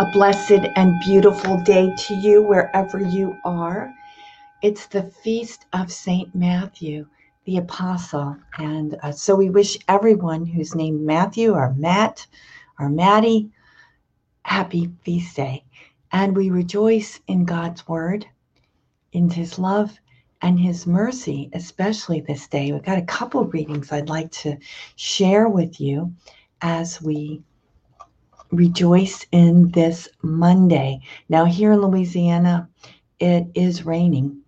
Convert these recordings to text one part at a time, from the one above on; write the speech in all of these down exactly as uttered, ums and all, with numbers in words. A blessed and beautiful day to you wherever you are. It's the feast of Saint Matthew, the Apostle. And uh, so we wish everyone who's named Matthew or Matt or Maddie, happy feast day. And we rejoice in God's word, in his love and his mercy, especially this day. We've got a couple readings I'd like to share with you as we rejoice in this Monday. Now here in Louisiana, it is raining,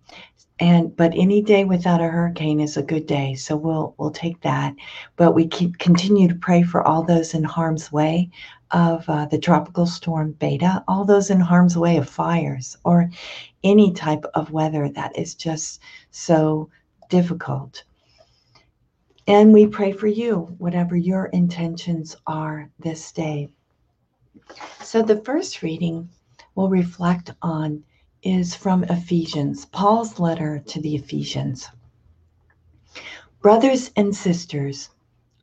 and but any day without a hurricane is a good day, so we'll we'll take that. But we keep continue to pray for all those in harm's way of uh, the tropical storm Beta, all those in harm's way of fires or any type of weather that is just so difficult. And we pray for you, whatever your intentions are this day. So the first reading we'll reflect on is from Ephesians, Paul's letter to the Ephesians. Brothers and sisters,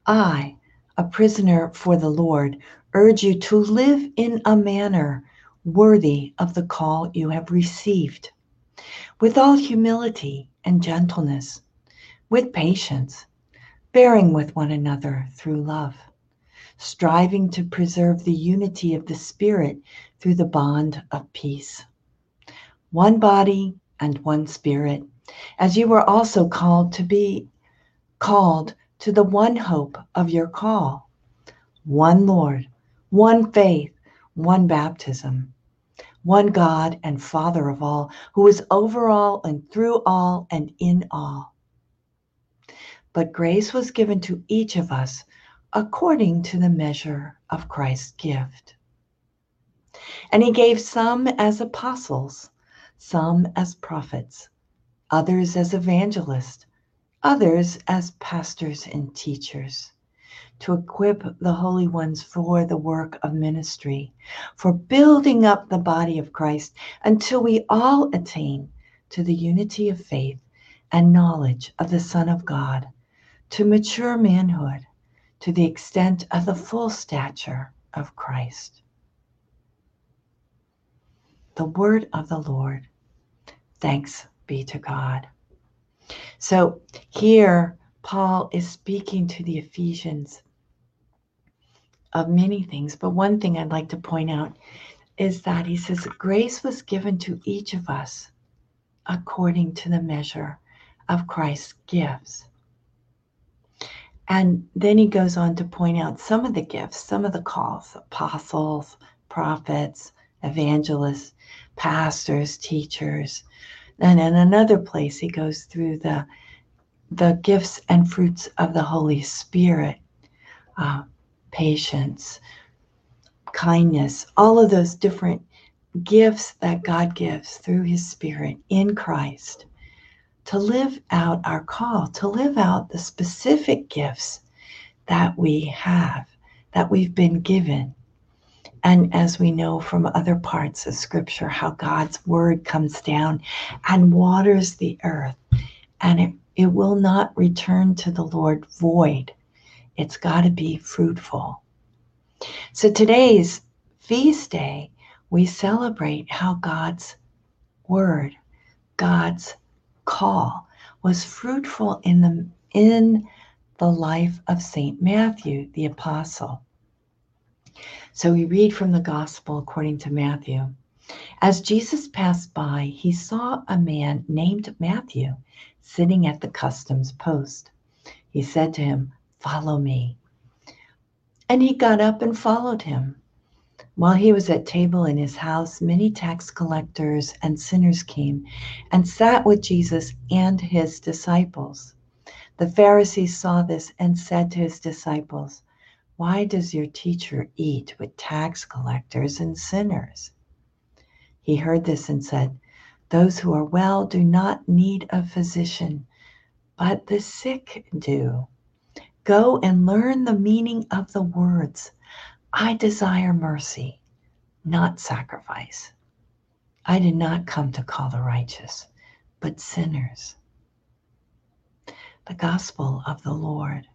I, a prisoner for the Lord, urge you to live in a manner worthy of the call you have received, with all humility and gentleness, with patience, bearing with one another through love, striving to preserve the unity of the Spirit through the bond of peace. One body and one Spirit, as you were also called to be called to the one hope of your call, one Lord, one faith, one baptism, one God and Father of all, who is over all and through all and in all. But grace was given to each of us according to the measure of Christ's gift. And he gave some as apostles, some as prophets, others as evangelists, others as pastors and teachers, to equip the holy ones for the work of ministry, for building up the body of Christ until we all attain to the unity of faith and knowledge of the Son of God, to mature manhood, to the extent of the full stature of Christ. The word of the Lord. Thanks be to God. So here Paul is speaking to the Ephesians of many things, but one thing I'd like to point out is that he says grace was given to each of us according to the measure of Christ's gifts. And then he goes on to point out some of the gifts, some of the calls: apostles, prophets, evangelists, pastors, teachers. And in another place, he goes through the, the gifts and fruits of the Holy Spirit, uh, patience, kindness, all of those different gifts that God gives through his Spirit in Christ, to live out our call, to live out the specific gifts that we have, that we've been given. And as we know from other parts of Scripture, how God's word comes down and waters the earth, and it, it will not return to the Lord void. It's got to be fruitful. So today's feast day, we celebrate how God's word, God's call was fruitful in the in the life of Saint Matthew the Apostle. So we read from the Gospel according to Matthew. As Jesus passed by, he saw a man named Matthew sitting at the customs post. He said to him, "Follow me." And he got up and followed him. While he was at table in his house, many tax collectors and sinners came and sat with Jesus and his disciples. The Pharisees saw this and said to his disciples, "Why does your teacher eat with tax collectors and sinners?" He heard this and said, "Those who are well do not need a physician, but the sick do. Go and learn the meaning of the words, 'I desire mercy, not sacrifice.' I did not come to call the righteous, but sinners." The gospel of the Lord.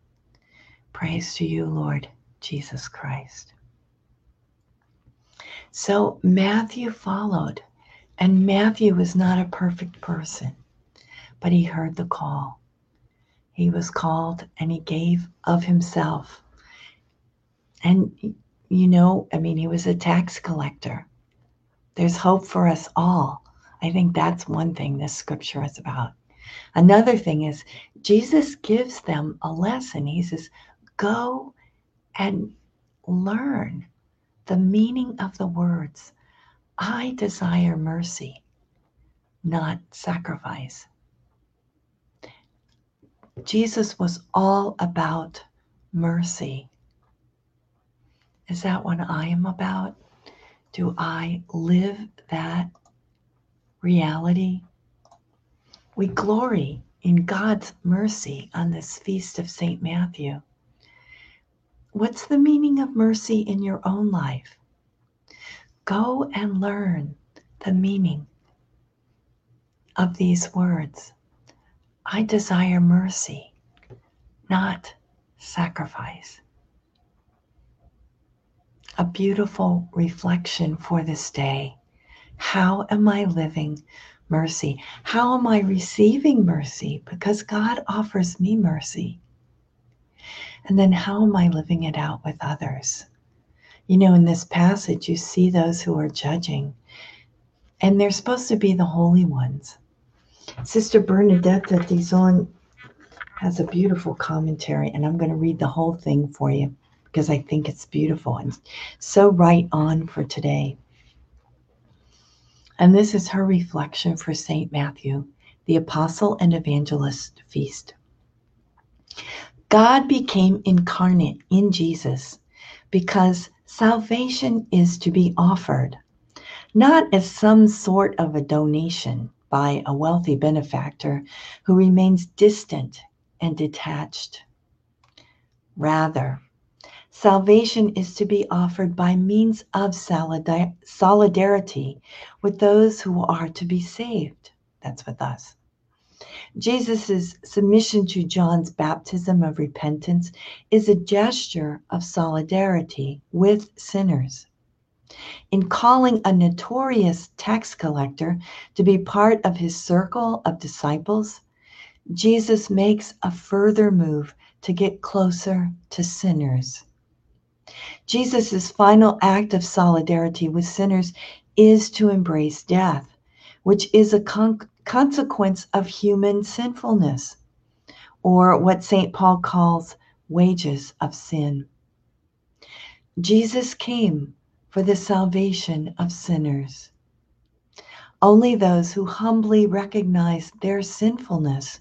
Praise to you, Lord Jesus Christ. So Matthew followed, and Matthew was not a perfect person, but he heard the call. He was called and he gave of himself. And, you know, I mean, he was a tax collector. There's hope for us all. I think that's one thing this scripture is about. Another thing is Jesus gives them a lesson. He says, go and learn the meaning of the words. I desire mercy, not sacrifice. Jesus was all about mercy. Is that what I am about? Do I live that reality? We glory in God's mercy on this feast of Saint Matthew. What's the meaning of mercy in your own life? Go and learn the meaning of these words. I desire mercy, not sacrifice. A beautiful reflection for this day. How am I living mercy? How am I receiving mercy? Because God offers me mercy. And then how am I living it out with others? You know, in this passage, you see those who are judging, and they're supposed to be the holy ones. Sister Bernadette de Dizon has a beautiful commentary, and I'm going to read the whole thing for you because I think it's beautiful and so right on for today. And this is her reflection for Saint Matthew, the Apostle and Evangelist Feast. God became incarnate in Jesus because salvation is to be offered, not as some sort of a donation by a wealthy benefactor who remains distant and detached. Rather, salvation is to be offered by means of solidar- solidarity with those who are to be saved. That's with us. Jesus' submission to John's baptism of repentance is a gesture of solidarity with sinners. In calling a notorious tax collector to be part of his circle of disciples, Jesus makes a further move to get closer to sinners. Jesus' final act of solidarity with sinners is to embrace death, which is a con- consequence of human sinfulness, or what Saint Paul calls wages of sin. Jesus came for the salvation of sinners. Only those who humbly recognize their sinfulness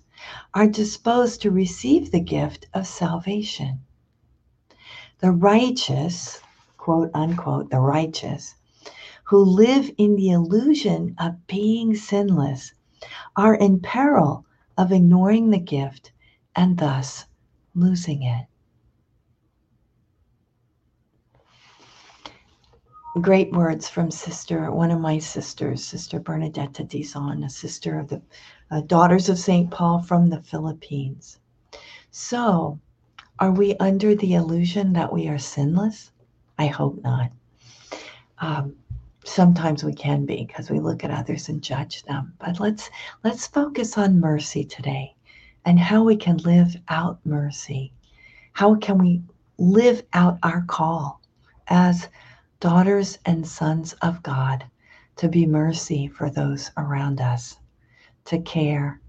are disposed to receive the gift of salvation. The righteous, quote unquote, the righteous, who live in the illusion of being sinless are in peril of ignoring the gift and thus losing it. Great words from sister, one of my sisters, Sister Bernadette de Dizon, a sister of the uh, Daughters of Saint Paul from the Philippines. So, are we under the illusion that we are sinless? I hope not. Um, sometimes we can be because we look at others and judge them. But let's let's focus on mercy today and how we can live out mercy. How can we live out our call as daughters and sons of God, to be mercy for those around us, to care,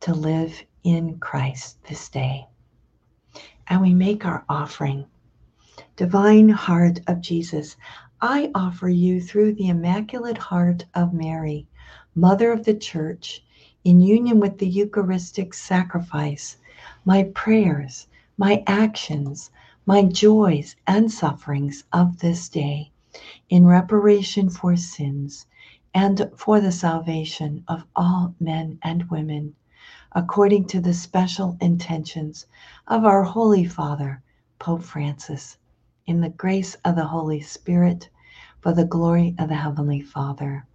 to live in Christ this day. And we make our offering. Divine Heart of Jesus, I offer you through the Immaculate Heart of Mary, Mother of the Church, in union with the Eucharistic sacrifice, my prayers, my actions, my joys and sufferings of this day, in reparation for sins and for the salvation of all men and women, according to the special intentions of our Holy Father, Pope Francis, in the grace of the Holy Spirit, for the glory of the Heavenly Father.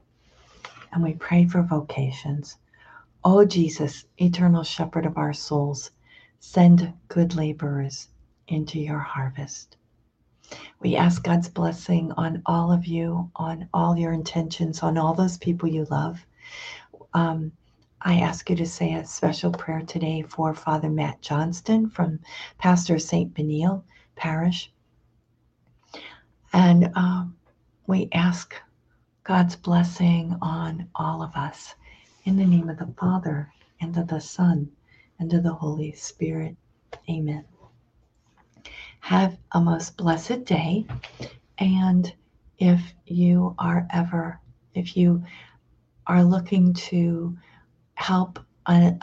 And we pray for vocations. O Jesus, eternal shepherd of our souls, send good laborers into your harvest. We ask God's blessing on all of you, on all your intentions, on all those people you love. Um, I ask you to say a special prayer today for Father Matt Johnston from Pastor Saint Benil Parish. And um, we ask God's blessing on all of us in the name of the Father and of the Son and of the Holy Spirit. Amen. Have a most blessed day. And if you are ever, if you are looking to help an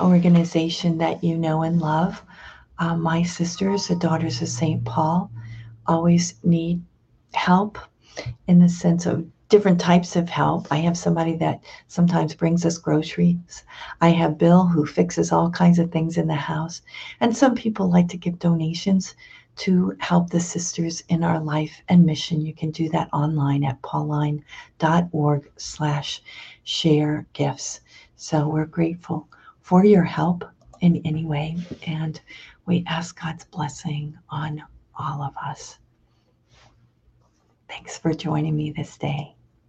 organization that you know and love, uh, my sisters, the Daughters of Saint Paul, always need help in the sense of different types of help. I have somebody that sometimes brings us groceries. I have Bill who fixes all kinds of things in the house. And some people like to give donations to help the sisters in our life and mission. You can do that online at pauline dot org slash share gifts. So we're grateful for your help in any way. And we ask God's blessing on all of us. Thanks for joining me this day.